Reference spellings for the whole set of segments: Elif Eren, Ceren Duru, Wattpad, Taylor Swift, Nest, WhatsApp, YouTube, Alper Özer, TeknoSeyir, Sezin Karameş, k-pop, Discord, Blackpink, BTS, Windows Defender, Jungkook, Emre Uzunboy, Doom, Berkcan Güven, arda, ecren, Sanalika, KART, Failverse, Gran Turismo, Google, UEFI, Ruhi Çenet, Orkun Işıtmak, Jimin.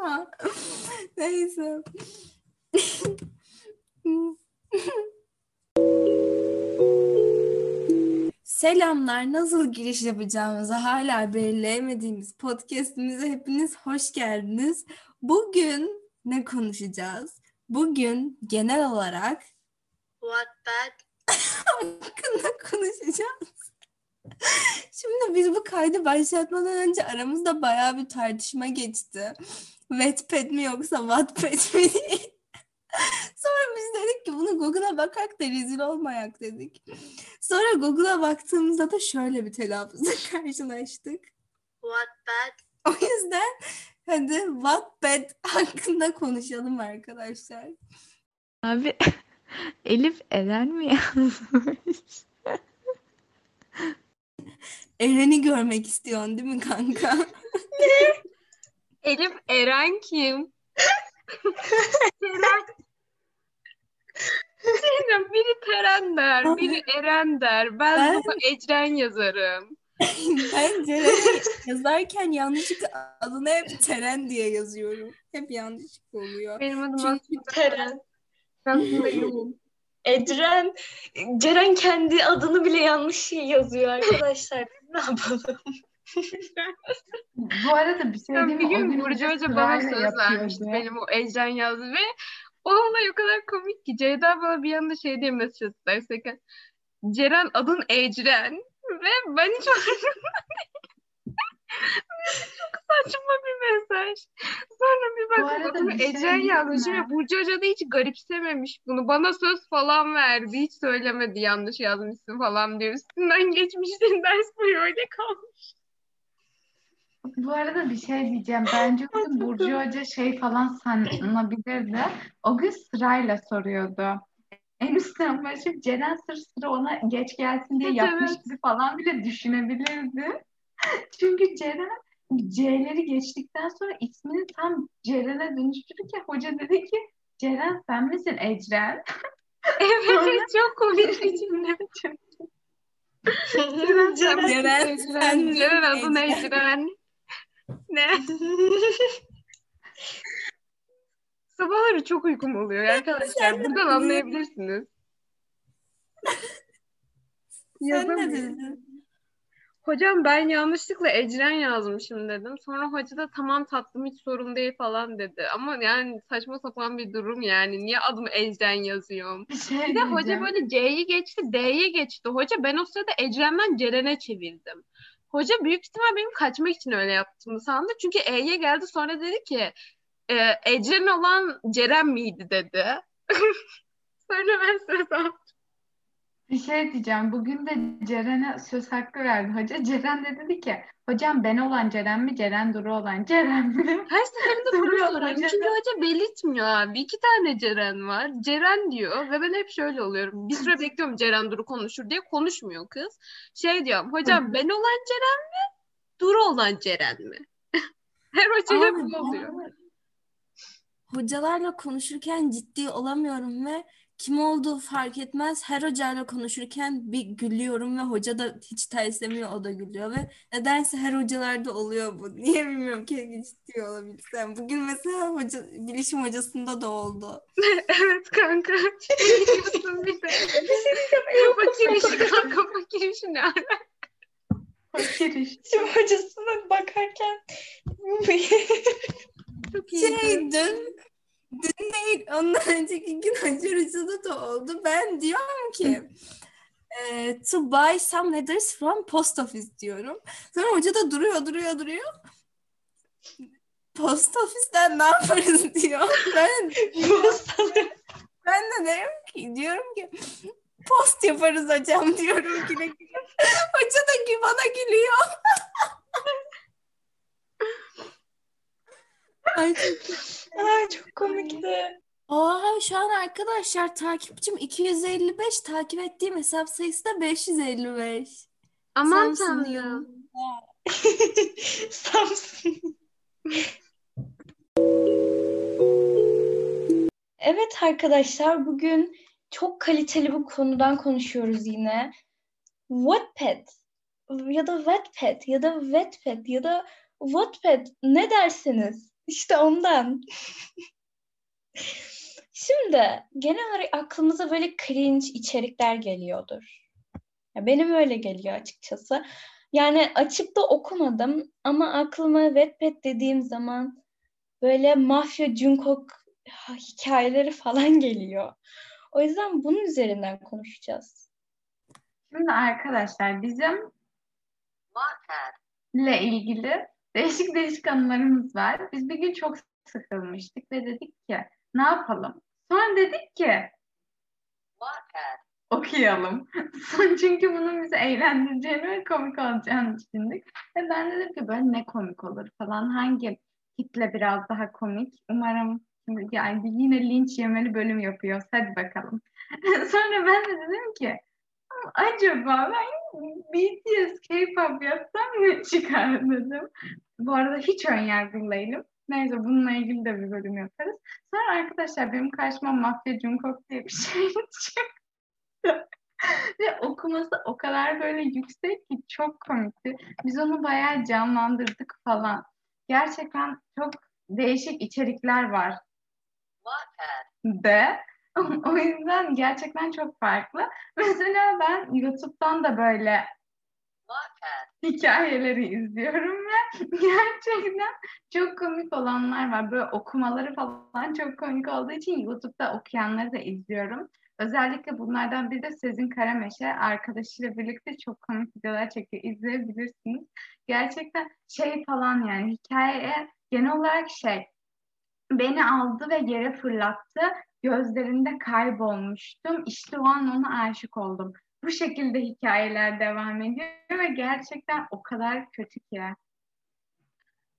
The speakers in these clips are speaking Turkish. ama neyse. Selamlar, nasıl giriş yapacağımızı hala belirleyemediğimiz podcast'imize hepiniz hoş geldiniz. Bugün ne konuşacağız? Bugün genel olarak Wattpad hakkında konuşacağız. Şimdi biz bu kaydı başlatmadan önce aramızda bayağı bir tartışma geçti. Wattpad mi yoksa Wattpad mi değil. Sonra biz dedik ki bunu Google'a bakarak da rezil olmayak dedik. Sonra Google'a baktığımızda da şöyle bir telaffuzla karşılaştık. Wattpad. O yüzden hadi Wattpad hakkında konuşalım arkadaşlar. Abi Elif Eren mi yazmış? Eren'i görmek istiyorsun değil mi kanka? Elif Eren kim? Senin biri Teren der, biri Eren der. Ben buna Ecren yazarım. Bence yazarken yanlışlıkla adını hep Teren diye yazıyorum. Hep yanlışlıkla oluyor. Benim adım çünkü Teren. Ecren, Ceren kendi adını bile yanlış yazıyor arkadaşlar. Ne yapalım? Bu arada bir şey diyeyim mi? Bir gün Burcu Hoca bana söz vermişti. Benim o Ecren yazdı ve o olay o kadar komik ki. Ceyda bana bir anda şey diye mesaj attılar. Ceren adın Ecren ve ben hiç farkında değilim. Çok saçma bir mesaj. Sonra bir baktım Ecren yazmış ve Burcu Hoca da hiç garipsememiş bunu. Bana söz falan verdi. Hiç söylemedi yanlış yazmışsın falan diyor. Üstünden geçmişsin, ders boyu öyle kalmış. Bu arada bir şey diyeceğim. Bence Burcu Hoca şey falan sanabilirdi. O gün sırayla soruyordu. En üstten başlayıp Ceren sıra ona geç gelsin diye yapmış gibi falan bile düşünebilirdi. Çünkü Ceren C'leri geçtikten sonra ismini tam Ceren'e dönüştürürken hoca dedi ki Ceren sen misin Ecren? Evet sonra... çok komik bir cümle. Ceren sen misin Ecren? Ne? Sabahları çok uykum oluyor arkadaşlar. Buradan anlayabilirsiniz. Sen ne dedin? Hocam ben yanlışlıkla Ecren yazmışım dedim. Sonra hoca da tamam tatlım hiç sorun değil falan dedi. Ama yani saçma sapan bir durum yani. Niye adım Ecren yazıyorum? Bir de hoca böyle C'yi geçti, D'ye geçti. Hoca ben o sırada Ecren'den Ceren'e çevirdim. Hoca büyük ihtimal benim kaçmak için öyle yaptığımı sandı. Çünkü E'ye geldi sonra dedi ki Ecren olan Ceren miydi dedi. Sonra ben söz bir şey diyeceğim. Bugün de Ceren'e söz hakkı verdi hoca. Ceren de dedi ki hocam ben olan Ceren mi? Ceren Duru olan Ceren mi? Her seferinde bunu soruyorum. Çünkü hoca belirtmiyor abi. 2 tane Ceren var. Ceren diyor ve ben hep şöyle oluyorum. Bir süre bekliyorum Ceren Duru konuşur diye. Konuşmuyor kız. Şey diyorum hocam ben olan Ceren mi? Duru olan Ceren mi? Her hocaya bu oluyor. Hocalarla konuşurken ciddi olamıyorum ve kim olduğu fark etmez. Her hocayla konuşurken bir gülüyorum ve hoca da hiç terslemiyor, o da gülüyor ve nedense her hocalarda oluyor bu. Niye bilmiyorum, keşke ciddi olabilsem. Bugün mesela hoca, bilişim hocasında da oldu. Evet kanka. Kafa girişi ne alaka? Bilişim hocasına bakarken Dün değil, ondan önceki gün hocada da oldu. Ben diyorum ki to buy some letters from post office diyorum. Sonra hoca da duruyor. Post ofisten ne yaparız diyor. Ben de diyorum ki post yaparız hocam diyorum ki. Hoca da ki bana gülüyor. Ay çok komikti. Oha, şu an arkadaşlar takipçim 255, takip ettiğim hesap sayısı da 555. Aman tanrım. Samsun. Evet arkadaşlar, bugün çok kaliteli bir konudan konuşuyoruz yine. Wattpad ya da Wattpad ne dersiniz? İşte ondan. Şimdi genel olarak aklımıza böyle cringe içerikler geliyordur. Ya benim öyle geliyor açıkçası. Yani açıp da okumadım ama aklıma Wattpad dediğim zaman böyle mafya Jungkook hikayeleri falan geliyor. O yüzden bunun üzerinden konuşacağız. Şimdi arkadaşlar bizim ile ilgili değişik değişik anılarımız var. Biz bir gün çok sıkılmıştık ve dedik ki ne yapalım? Sonra dedik ki okuyalım. Çünkü bunun bizi eğlendireceğini ve komik olacağını düşündük. Ve ben dedim ki böyle ne komik olur falan. Hangi kitle biraz daha komik? Umarım yani yine linç yemeli bölüm yapıyoruz. Hadi bakalım. Sonra ben de dedim ki acaba ben BTS k-pop yapsam ne çıkar dedim. Bu arada hiç önyargılı değilim. Neyse bununla ilgili de bir bölüm yaparız. Sonra arkadaşlar benim karşıma mafya Jungkook diye bir şey çıktı. Ve okuması o kadar böyle yüksek ki çok komikti. Biz onu bayağı canlandırdık falan. Gerçekten çok değişik içerikler var. De. O yüzden gerçekten çok farklı. Mesela ben YouTube'dan da böyle hikayeleri izliyorum ve gerçekten çok komik olanlar var. Böyle okumaları falan çok komik olduğu için YouTube'da okuyanları da izliyorum. Özellikle bunlardan biri de Sezin Karameş'e arkadaşıyla birlikte çok komik videolar çekiyor. İzleyebilirsiniz. Gerçekten şey falan yani hikaye genel olarak şey beni aldı ve yere fırlattı. Gözlerinde kaybolmuştum. İşte o an ona aşık oldum. Bu şekilde hikayeler devam ediyor ve gerçekten o kadar kötü ki.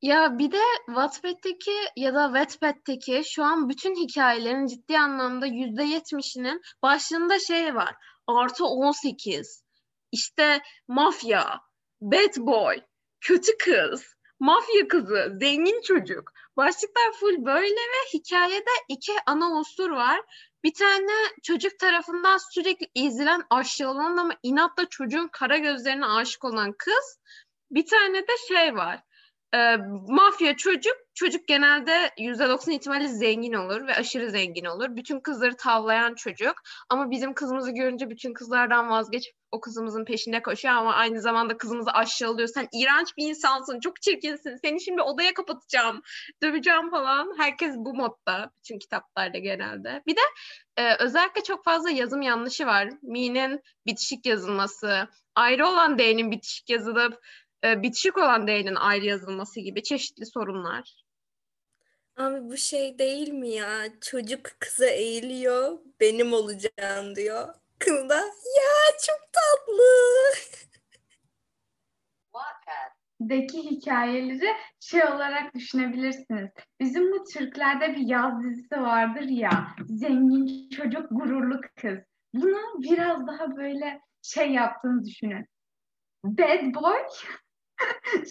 Ya bir de Wattpad'deki ya da Wattpad'deki şu an bütün hikayelerin ciddi anlamda %70'inin başlığında şey var. Artı 18, işte mafya, bad boy, kötü kız, mafya kızı, zengin çocuk. Başlıklar full böyle ve hikayede iki ana unsur var. Bir tane çocuk tarafından sürekli ezilen, aşağılanan ama inatla çocuğun kara gözlerine aşık olan kız. Bir tane de şey var. Mafya çocuk. Çocuk genelde %90 ihtimalle zengin olur ve aşırı zengin olur. Bütün kızları tavlayan çocuk. Ama bizim kızımızı görünce bütün kızlardan vazgeçip o kızımızın peşinde koşuyor ama aynı zamanda kızımızı aşağılıyor. Sen iğrenç bir insansın, çok çirkinsin. Seni şimdi odaya kapatacağım, döveceğim falan. Herkes bu modda. Bütün kitaplarda genelde. Bir de özellikle çok fazla yazım yanlışı var. Mi'nin bitişik yazılması, ayrı olan D'nin bitişik yazılıp bitişik olan D'nin ayrı yazılması gibi çeşitli sorunlar. Abi bu şey değil mi ya? Çocuk kıza eğiliyor, benim olacağım diyor. Kız da ya çok tatlı. Deki hikayeleri şey olarak düşünebilirsiniz. Bizim bu Türklerde bir yaz dizisi vardır ya. Zengin çocuk, gururlu kız. Bunu biraz daha böyle şey yaptığını düşünün. Bad boy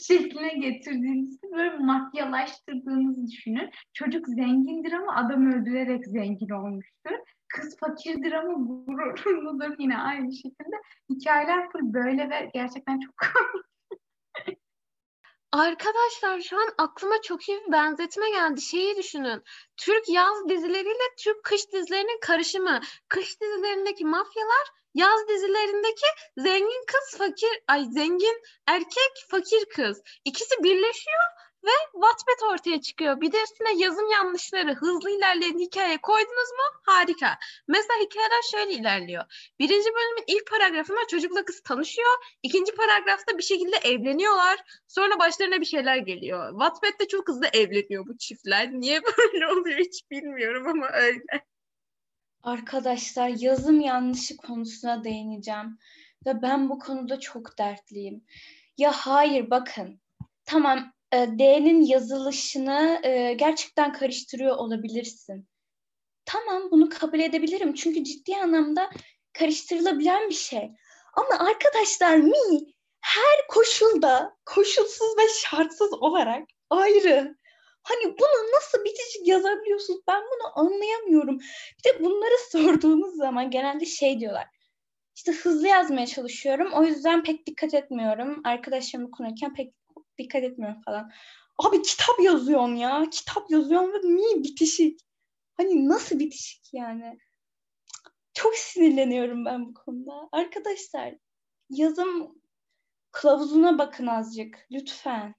şekline getirdiğinizi böyle mafyalaştırdığınızı düşünün. Çocuk zengindir ama adam öldürerek zengin olmuştur. Kız fakirdir ama gururludur yine aynı şekilde. Hikayeler full böyle ve gerçekten çok komik. Arkadaşlar şu an aklıma çok iyi bir benzetme geldi. Şeyi düşünün. Türk yaz dizileriyle Türk kış dizilerinin karışımı. Kış dizilerindeki mafyalar, yaz dizilerindeki zengin kız fakir, zengin erkek fakir kız. İkisi birleşiyor ve Wattpad ortaya çıkıyor. Bir de üstüne yazım yanlışları, hızlı ilerleyen hikaye koydunuz mu? Harika. Mesela hikayeler şöyle ilerliyor. Birinci bölümün ilk paragrafında çocukla kız tanışıyor. İkinci paragrafta bir şekilde evleniyorlar. Sonra başlarına bir şeyler geliyor. Wattpad'de çok hızlı evleniyor bu çiftler. Niye böyle oluyor hiç bilmiyorum ama öyle. Arkadaşlar yazım yanlışı konusuna değineceğim. Ve ben bu konuda çok dertliyim. Ya hayır bakın. Tamam. D'nin yazılışını gerçekten karıştırıyor olabilirsin. Tamam bunu kabul edebilirim. Çünkü ciddi anlamda karıştırılabilen bir şey. Ama arkadaşlar mi her koşulda koşulsuz ve şartsız olarak ayrı. Hani bunu nasıl bitişik yazabiliyorsunuz? Ben bunu anlayamıyorum. Bir de bunları sorduğumuz zaman genelde şey diyorlar. İşte hızlı yazmaya çalışıyorum. O yüzden pek dikkat etmiyorum. Arkadaşlarımı konuşurken pek dikkat etmiyorum falan. Abi kitap yazıyorsun ya. Kitap yazıyorsun ve niye bitişik? Hani nasıl bitişik yani? Çok sinirleniyorum ben bu konuda. Arkadaşlar, yazım kılavuzuna bakın azıcık. Lütfen.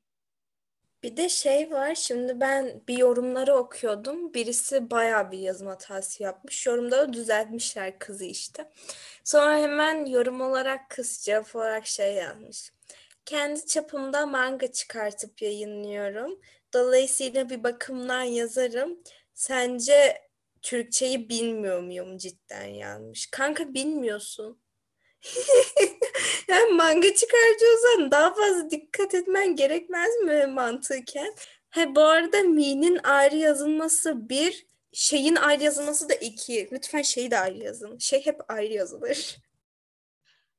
Bir de şey var. Şimdi ben bir yorumları okuyordum. Birisi bayağı bir yazım hatası yapmış. Yorumda da düzeltmişler kızı işte. Sonra hemen yorum olarak kız cevap olarak şey yazmış. Kendi çapımda manga çıkartıp yayınlıyorum. Dolayısıyla bir bakımdan yazarım. Sence Türkçeyi bilmiyor muyum cidden yazmış. Kanka bilmiyorsun. Yani manga çıkartıyorsan daha fazla dikkat etmen gerekmez mi mantıken? He, bu arada mi'nin ayrı yazılması 1, şeyin ayrı yazılması da 2. Lütfen şeyi de ayrı yazın. Şey hep ayrı yazılır.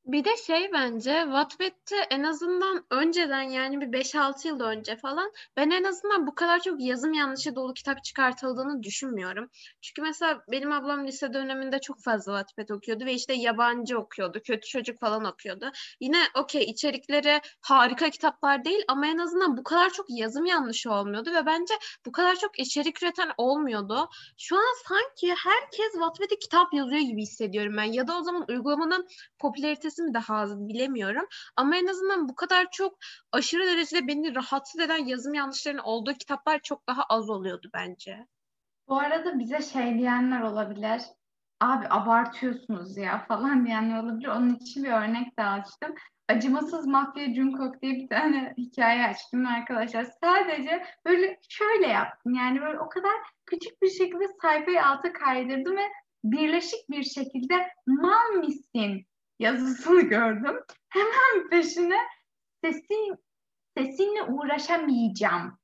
Bir de şey, bence Wattpad'te en azından önceden, yani bir 5-6 yıl önce falan, ben en azından bu kadar çok yazım yanlışı dolu kitap çıkartıldığını düşünmüyorum. Çünkü mesela benim ablam lise döneminde çok fazla Wattpad okuyordu ve işte yabancı okuyordu, kötü çocuk falan okuyordu. Yine okey, içerikleri harika kitaplar değil ama en azından bu kadar çok yazım yanlışı olmuyordu ve bence bu kadar çok içerik üreten olmuyordu. Şu an sanki herkes Wattpad'e kitap yazıyor gibi hissediyorum ben, ya da o zaman uygulamanın popülaritesi mi daha az bilemiyorum. Ama en azından bu kadar çok aşırı derecede beni rahatsız eden yazım yanlışlarının olduğu kitaplar çok daha az oluyordu bence. Bu arada bize şey diyenler olabilir. Abi abartıyorsunuz ya falan diyenler olabilir. Onun için bir örnek de açtım. Acımasız Mafya Jungkook diye bir tane hikaye açtım arkadaşlar. Sadece böyle şöyle yaptım. Yani böyle o kadar küçük bir şekilde sayfayı alta kaydırdım ve birleşik bir şekilde mal misin yazısını gördüm. Hemen peşine sesinle uğraşamayacağım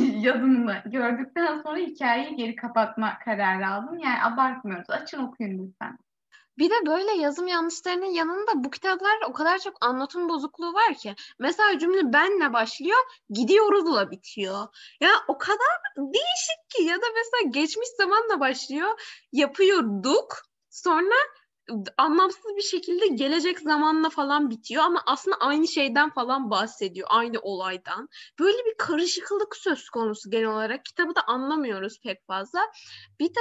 yazımını gördükten sonra hikayeyi geri kapatma kararı aldım. Yani abartmıyoruz. Açın okuyun lütfen. Bir de böyle yazım yanlışlarının yanında bu kitaplarda o kadar çok anlatım bozukluğu var ki. Mesela cümle benle başlıyor, gidiyoruzla bitiyor. Ya o kadar değişik ki. Ya da mesela geçmiş zamanla başlıyor, yapıyorduk. Sonra anlamsız bir şekilde gelecek zamanla falan bitiyor ama aslında aynı şeyden falan bahsediyor, aynı olaydan. Böyle bir karışıklık söz konusu genel olarak. Kitabı da anlamıyoruz pek fazla. Bir de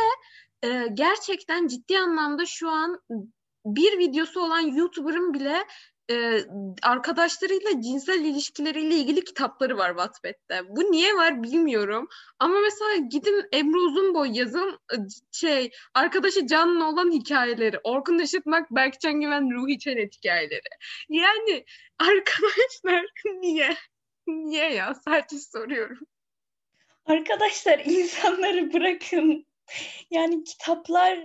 gerçekten ciddi anlamda şu an bir videosu olan YouTuber'ın bile arkadaşlarıyla cinsel ilişkileriyle ilgili kitapları var Wattpad'te. Bu niye var bilmiyorum. Ama mesela gidin Emre Uzunboy yazın, şey, arkadaşı Can'la olan hikayeleri. Orkun Işıtmak, Berkcan Güven, Ruhi Çenet hikayeleri. Yani arkadaşlar niye? Niye ya? Sadece soruyorum. Arkadaşlar insanları bırakın. Yani kitaplar,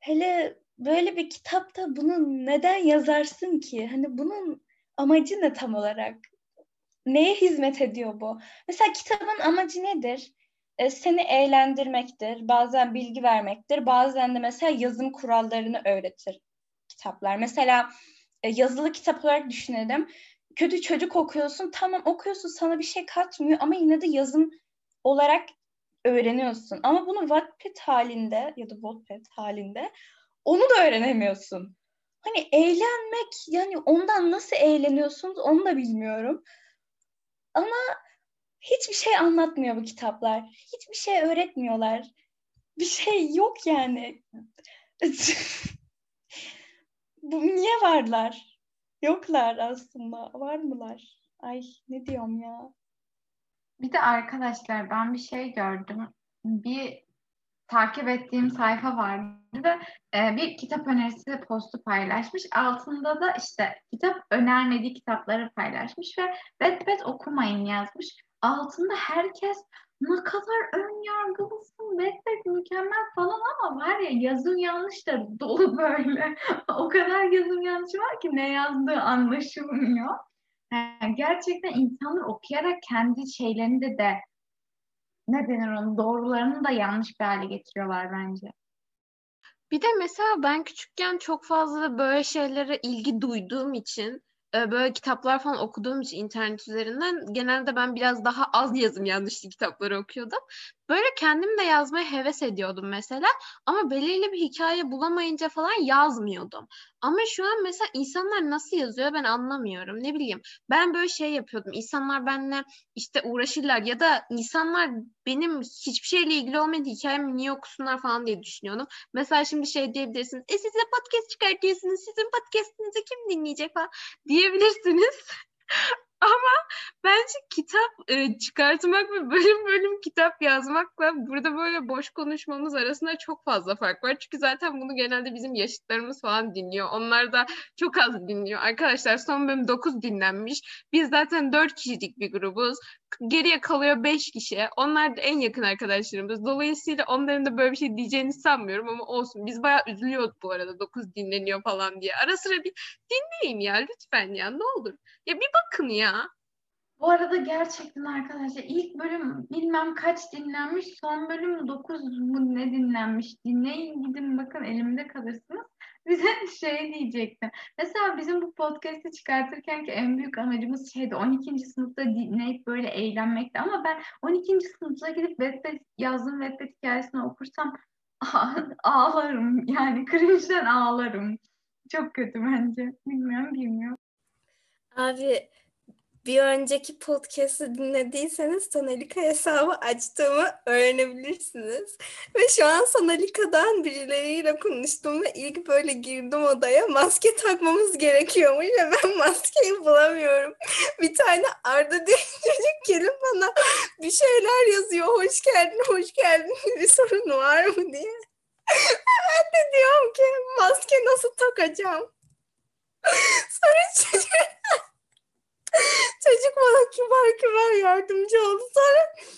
hele böyle bir kitapta bunu neden yazarsın ki? Hani bunun amacı ne tam olarak? Neye hizmet ediyor bu? Mesela kitabın amacı nedir? Seni eğlendirmektir, bazen bilgi vermektir, bazen de mesela yazım kurallarını öğretir kitaplar. Mesela yazılı kitap olarak düşünelim. Kötü çocuk okuyorsun, tamam okuyorsun, sana bir şey katmıyor ama yine de yazım olarak öğreniyorsun. Ama bunu Wattpad halinde ya da Wattpad halinde onu da öğrenemiyorsun. Hani eğlenmek, yani ondan nasıl eğleniyorsunuz onu da bilmiyorum. Ama hiçbir şey anlatmıyor bu kitaplar. Hiçbir şey öğretmiyorlar. Bir şey yok yani. Bu niye varlar? Yoklar aslında. Var mılar? Ay ne diyorum ya. Bir de arkadaşlar ben bir şey gördüm. Bir takip ettiğim sayfa vardı ve bir kitap önerisi postu paylaşmış. Altında da işte kitap önermediği kitapları paylaşmış ve Wattpad okumayın yazmış. Altında herkes ne kadar ön yargılısın, Wattpad mükemmel falan ama var ya yazım yanlışları dolu böyle. O kadar yazım yanlışı var ki ne yazdığı anlaşılmıyor. Yani gerçekten insanlar okuyarak kendi şeylerini de ne denir onun doğrularını da yanlış bir hale getiriyorlar bence. Bir de mesela ben küçükken çok fazla böyle şeylere ilgi duyduğum için, böyle kitaplar falan okuduğum için internet üzerinden genelde ben biraz daha az yazım yanlışlı kitapları okuyordum. Böyle kendim de yazmaya heves ediyordum mesela ama belirli bir hikaye bulamayınca falan yazmıyordum. Ama şu an mesela insanlar nasıl yazıyor ben anlamıyorum, ne bileyim. Ben böyle şey yapıyordum, insanlar benimle işte uğraşırlar ya da insanlar benim hiçbir şeyle ilgili olmayan hikayemi niye okusunlar falan diye düşünüyordum. Mesela şimdi şey diyebilirsiniz, siz de podcast çıkartıyorsunuz, sizin podcastinizi kim dinleyecek falan diyebilirsiniz. Ama bence kitap çıkartmak ve bölüm bölüm kitap yazmakla burada böyle boş konuşmamız arasında çok fazla fark var. Çünkü zaten bunu genelde bizim yaşıtlarımız falan dinliyor. Onlar da çok az dinliyor. Arkadaşlar son bölüm 9 dinlenmiş. Biz zaten 4 kişilik bir grubuz. Geriye kalıyor 5 kişi. Onlar da en yakın arkadaşlarımız. Dolayısıyla onların da böyle bir şey diyeceğini sanmıyorum ama olsun. Biz bayağı üzülüyorduk bu arada 9 dinleniyor falan diye. Ara sıra bir dinleyin ya lütfen ya ne olur. Ya bir bakın ya. Bu arada gerçekten arkadaşlar ilk bölüm bilmem kaç dinlenmiş, son bölüm 9 mu ne dinlenmiş, dinleyin gidin bakın elimde kalırsınız. Bize şey diyecektim. Mesela bizim bu podcast'i çıkartırken ki en büyük amacımız şeydi 12. sınıfta dinleyip böyle eğlenmekti ama ben 12. sınıfa gidip Wattpad yazdım, Wattpad hikayesini okursam ağlarım yani cringe'den ağlarım. Çok kötü bence. Bilmiyorum. Abi bir önceki podcast'ı dinlediyseniz Sanalika hesabı açtığımı öğrenebilirsiniz. Ve şu an Sanalika'dan birileriyle konuştum ve ilk böyle girdim odaya maske takmamız gerekiyormuş ve ben maskeyi bulamıyorum. Bir tane Arda diye çocuk gelip bana bir şeyler yazıyor. Hoş geldin bir sorun var mı diye. Ben de diyorum ki maske nasıl takacağım? Sonra çocuk bana kibar yardımcı oldu. Sonra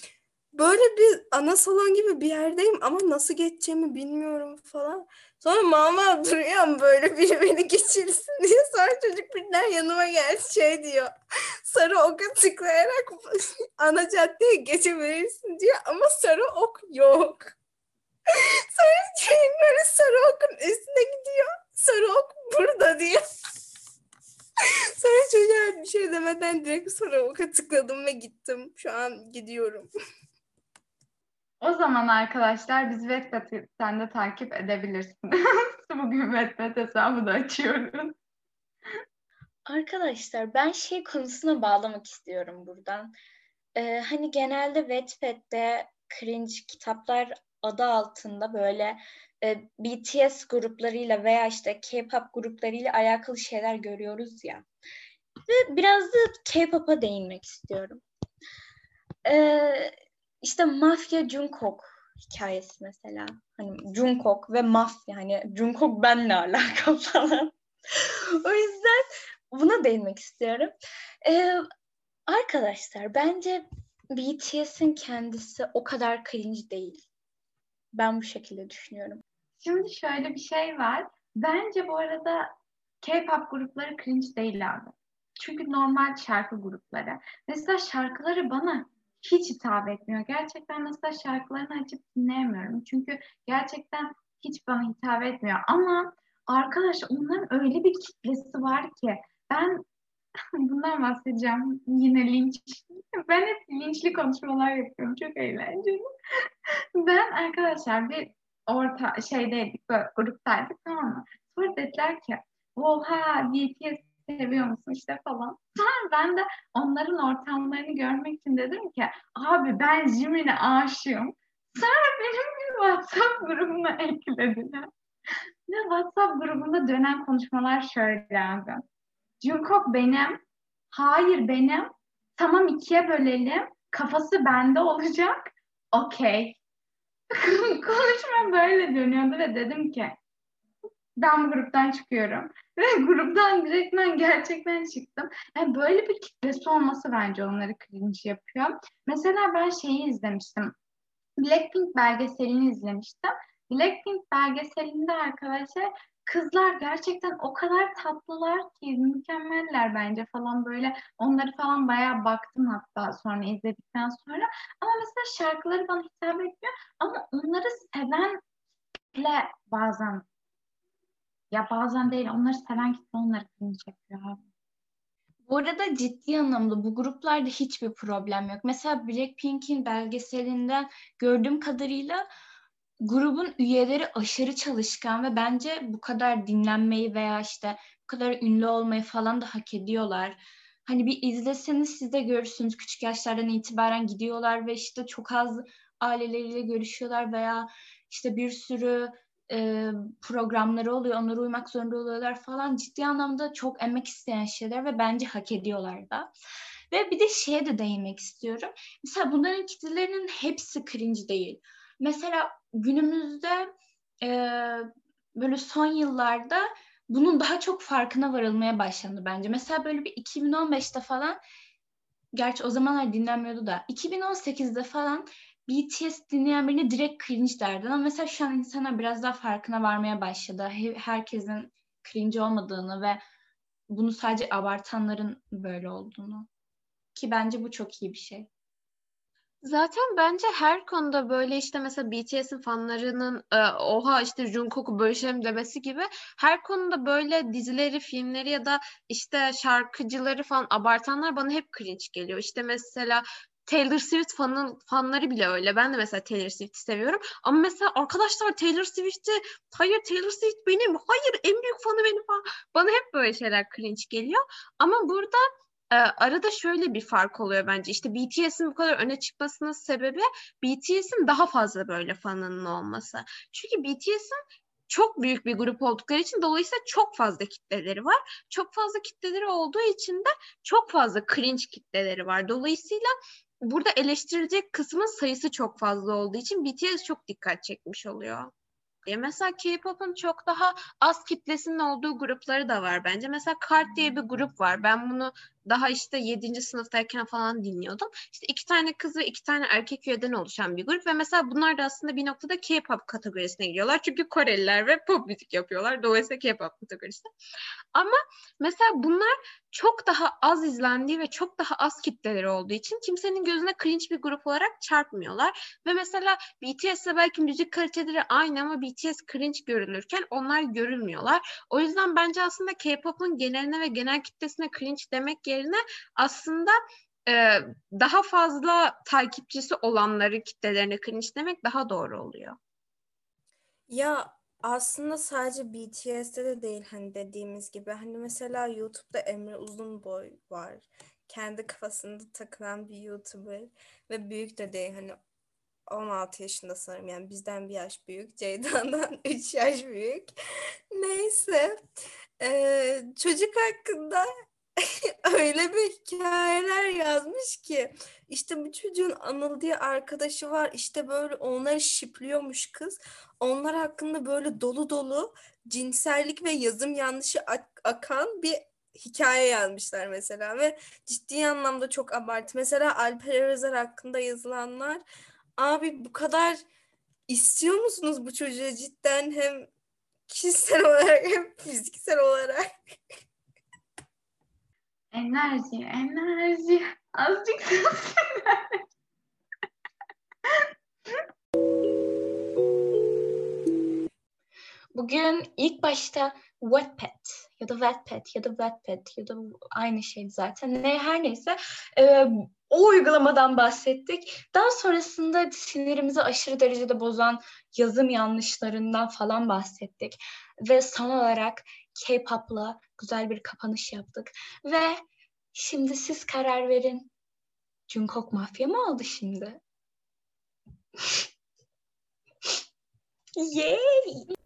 böyle bir ana salon gibi bir yerdeyim ama nasıl geçeceğimi bilmiyorum falan. Sonra mama duruyor böyle biri beni geçirsin diye. Sonra çocuk birden yanıma geldi şey diyor. Sarı oka tıklayarak ana caddeye geçebilirsin diyor ama sarı ok yok. Sonra şey böyle sarı okun üstüne gidiyor. Sarı ok burada diyor. Sonra çocuğa bir şey demeden direkt sonra oka tıkladım ve gittim. Şu an gidiyorum. O zaman arkadaşlar bizi Wattpad'den de takip edebilirsiniz. Bugün Wattpad hesabı da açıyoruz. Arkadaşlar ben şey konusuna bağlamak istiyorum buradan. Hani genelde Wattpad'de cringe kitaplar adı altında böyle BTS gruplarıyla veya işte k-pop gruplarıyla alakalı şeyler görüyoruz ya. Ve biraz da k-pop'a değinmek istiyorum. İşte mafya Jungkook hikayesi mesela. Hani Jungkook ve mafya. Hani Jungkook benle alakalı falan. O yüzden buna değinmek istiyorum. Arkadaşlar bence BTS'in kendisi o kadar cringe değil. Ben bu şekilde düşünüyorum. Şimdi şöyle bir şey var. Bence bu arada K-pop grupları cringe değil abi. Çünkü normal şarkı grupları. Mesela şarkıları bana hiç hitap etmiyor. Gerçekten mesela şarkılarını açıp dinleyemiyorum. Çünkü gerçekten hiç bana hitap etmiyor. Ama arkadaşlar onların öyle bir kitlesi var ki ben bundan bahsedeceğim. Yine linç. Ben hep linçli konuşmalar yapıyorum. Çok eğlenceli. Ben arkadaşlar bir orta şeydeydik, böyle gruptaydık tamam mı? Sonra dediler ki oha BTS seviyor musun işte falan. Sonra ben de onların ortamlarını görmek için dedim ki abi ben Jimin'e aşığım. Sonra benim bir WhatsApp grubuna eklediler. Ve WhatsApp grubunda dönen konuşmalar şöyle abi. Jungkook benim, hayır benim, tamam ikiye bölelim, kafası bende olacak, okey. Konuşma böyle dönüyordu ve dedim ki ben gruptan çıkıyorum. Ve gruptan direktmen gerçekten çıktım. Yani böyle bir kitlesi olması bence onları cringe yapıyor. Mesela ben şeyi izlemiştim, Blackpink belgeselini izlemiştim. Blackpink belgeselinde arkadaşlar kızlar gerçekten o kadar tatlılar ki mükemmeller bence falan böyle. Onları falan bayağı baktım hatta sonra izledikten sonra. Ama mesela şarkıları bana hitap etmiyor. Ama onları sevenle bazen bazen değil onları seven kitle onları cringe yapıyor abi. Bu arada ciddi anlamda bu gruplarda hiçbir problem yok. Mesela Blackpink'in belgeselinden gördüğüm kadarıyla grubun üyeleri aşırı çalışkan ve bence bu kadar dinlenmeyi veya işte bu kadar ünlü olmayı falan da hak ediyorlar. Hani bir izleseniz siz de görürsünüz, küçük yaşlardan itibaren gidiyorlar ve işte çok az aileleriyle görüşüyorlar veya işte bir sürü programları oluyor, onlara uymak zorunda oluyorlar falan. Ciddi anlamda çok emek isteyen şeyler ve bence hak ediyorlar da. Ve bir de şeye de değinmek istiyorum. Mesela bunların kitlelerinin hepsi cringe değil. Mesela günümüzde böyle son yıllarda bunun daha çok farkına varılmaya başlandı bence. Mesela böyle bir 2015'te falan, gerçi o zamanlar dinlenmiyordu da, 2018'de falan BTS dinleyen birine direkt cringe derdi. Ama mesela şu an insanlar biraz daha farkına varmaya başladı. Herkesin cringe olmadığını ve bunu sadece abartanların böyle olduğunu. Ki bence bu çok iyi bir şey. Zaten bence her konuda böyle işte mesela BTS'in fanlarının oha işte Jungkook'u böyle şey mi demesi gibi her konuda böyle dizileri, filmleri ya da işte şarkıcıları falan abartanlar bana hep cringe geliyor. İşte mesela Taylor Swift fanları bile öyle. Ben de mesela Taylor Swift'i seviyorum. Ama mesela arkadaşlar Taylor Swift'i, hayır Taylor Swift benim, hayır en büyük fanı benim falan. Bana hep böyle şeyler cringe geliyor. Ama burada arada şöyle bir fark oluyor bence. İşte BTS'in bu kadar öne çıkmasının sebebi BTS'in daha fazla böyle fanının olması. Çünkü BTS'in çok büyük bir grup oldukları için dolayısıyla çok fazla kitleleri var. Çok fazla kitleleri olduğu için de çok fazla cringe kitleleri var. Dolayısıyla burada eleştirilecek kısmın sayısı çok fazla olduğu için BTS çok dikkat çekmiş oluyor. Mesela K-pop'un çok daha az kitlesinin olduğu grupları da var bence. Mesela KART diye bir grup var. Ben bunu daha işte 7. sınıftayken falan dinliyordum. İşte 2 kız ve 2 erkek üyeden oluşan bir grup ve mesela bunlar da aslında bir noktada K-pop kategorisine giriyorlar. Çünkü Koreliler ve pop müzik yapıyorlar. Dolayısıyla K-pop kategorisi. Ama mesela bunlar çok daha az izlendiği ve çok daha az kitleleri olduğu için kimsenin gözüne cringe bir grup olarak çarpmıyorlar. Ve mesela BTS'le belki müzik kaliteleri aynı ama BTS cringe görülürken onlar görülmüyorlar. O yüzden bence aslında K-pop'un geneline ve genel kitlesine cringe demek yerine aslında daha fazla takipçisi olanları kitlelerine cringe demek daha doğru oluyor. Ya aslında sadece BTS'de de değil, hani dediğimiz gibi hani mesela YouTube'da Emre Uzunboy var. Kendi kafasında takılan bir YouTuber ve büyük de değil, hani 16 yaşında sanırım, yani bizden bir yaş büyük, Ceyda'dan 3 yaş büyük. Neyse çocuk hakkında öyle bir hikayeler yazmış ki işte bu çocuğun Anıl diye arkadaşı var, işte böyle onları şipliyormuş kız. Onlar hakkında böyle dolu dolu cinsellik ve yazım yanlışı akan bir hikaye yazmışlar mesela ve ciddi anlamda çok abartı. Mesela Alper Özer hakkında yazılanlar, abi bu kadar istiyor musunuz bu çocuğa cidden, hem kişisel olarak hem fiziksel olarak? Enerji. Azıcık sus. Bugün ilk başta Wattpad ya da aynı şey zaten. Her neyse o uygulamadan bahsettik. Daha sonrasında sinirimizi aşırı derecede bozan yazım yanlışlarından falan bahsettik. Ve son olarak K-pop'la güzel bir kapanış yaptık. Ve şimdi siz karar verin. Jungkook mafya mı oldu şimdi? Yay!